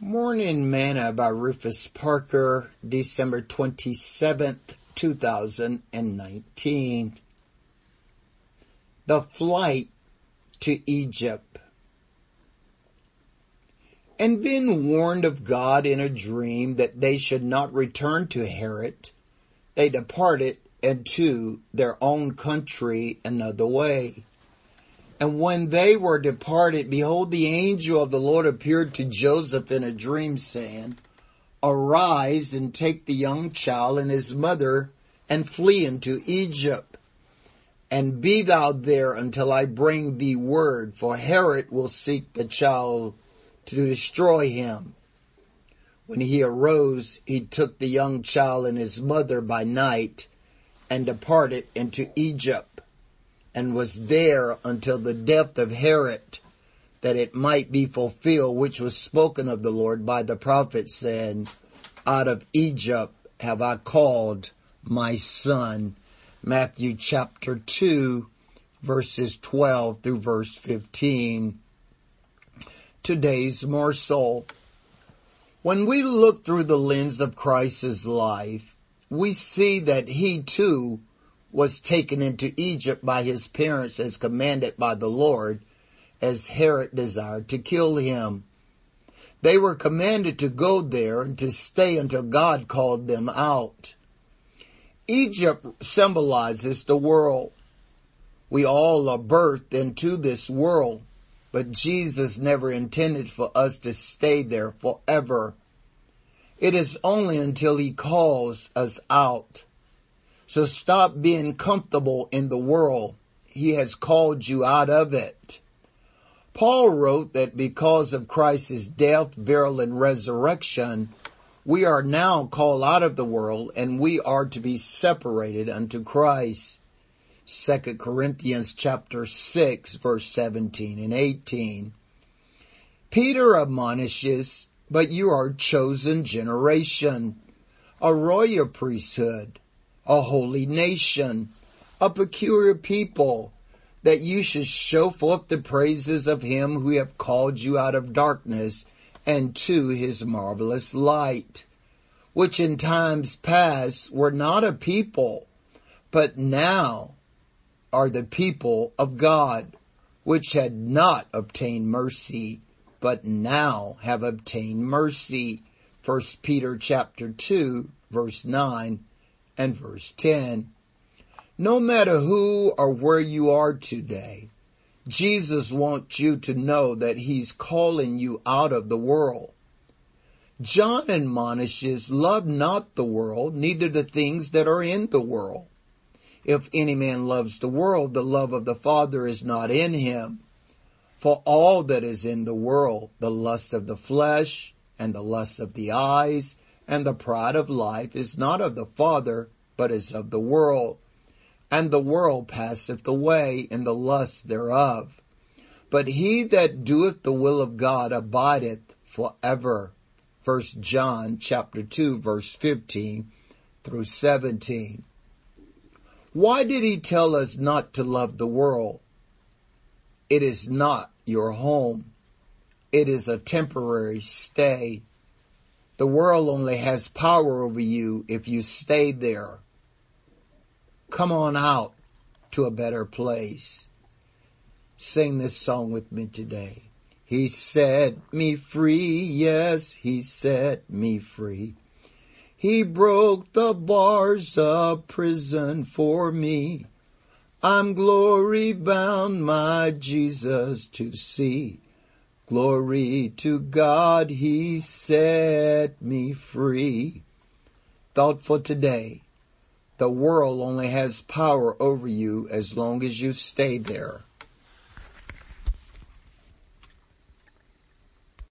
Morning Manna by Rufus Parker, December 27th, 2019. The Flight to Egypt. And being warned of God in a dream that they should not return to Herod, they departed into their own country another way. And when they were departed, behold, the angel of the Lord appeared to Joseph in a dream, saying, "Arise and take the young child and his mother and flee into Egypt, and be thou there until I bring thee word, for Herod will seek the child to destroy him." When he arose, he took the young child and his mother by night and departed into Egypt, and was there until the death of Herod, that it might be fulfilled which was spoken of the Lord by the prophet, saying, "Out of Egypt have I called my son." Matthew chapter 2, verses 12 through verse 15. Today's morsel. When we look through the lens of Christ's life, we see that he too was taken into Egypt by his parents as commanded by the Lord, as Herod desired to kill him. They were commanded to go there and to stay until God called them out. Egypt symbolizes the world. We all are birthed into this world, but Jesus never intended for us to stay there forever. It is only until he calls us out. So stop being comfortable in the world. He has called you out of it. Paul wrote that because of Christ's death, burial, and resurrection, we are now called out of the world and we are to be separated unto Christ. 2 Corinthians chapter 6, verse 17 and 18. Peter admonishes, "But you are a chosen generation, a royal priesthood, a holy nation, a peculiar people, that you should show forth the praises of him who have called you out of darkness and to his marvelous light, which in times past were not a people, but now are the people of God, which had not obtained mercy, but now have obtained mercy." 1 Peter chapter 2, verse 9. And verse 10. No matter who or where you are today, Jesus wants you to know that he's calling you out of the world. John admonishes, "Love not the world, neither the things that are in the world. If any man loves the world, the love of the Father is not in him. For all that is in the world, the lust of the flesh and the lust of the eyes, and the pride of life is not of the Father, but is of the world. And the world passeth away in the lust thereof. But he that doeth the will of God abideth forever." 1 John chapter 2, verse 15 through 17. Why did he tell us not to love the world? It is not your home. It is a temporary stay. The world only has power over you if you stay there. Come on out to a better place. Sing this song with me today. He set me free, yes, he set me free. He broke the bars of prison for me. I'm glory bound, my Jesus to see. Glory to God, he set me free. Thought for today. The world only has power over you as long as you stay there.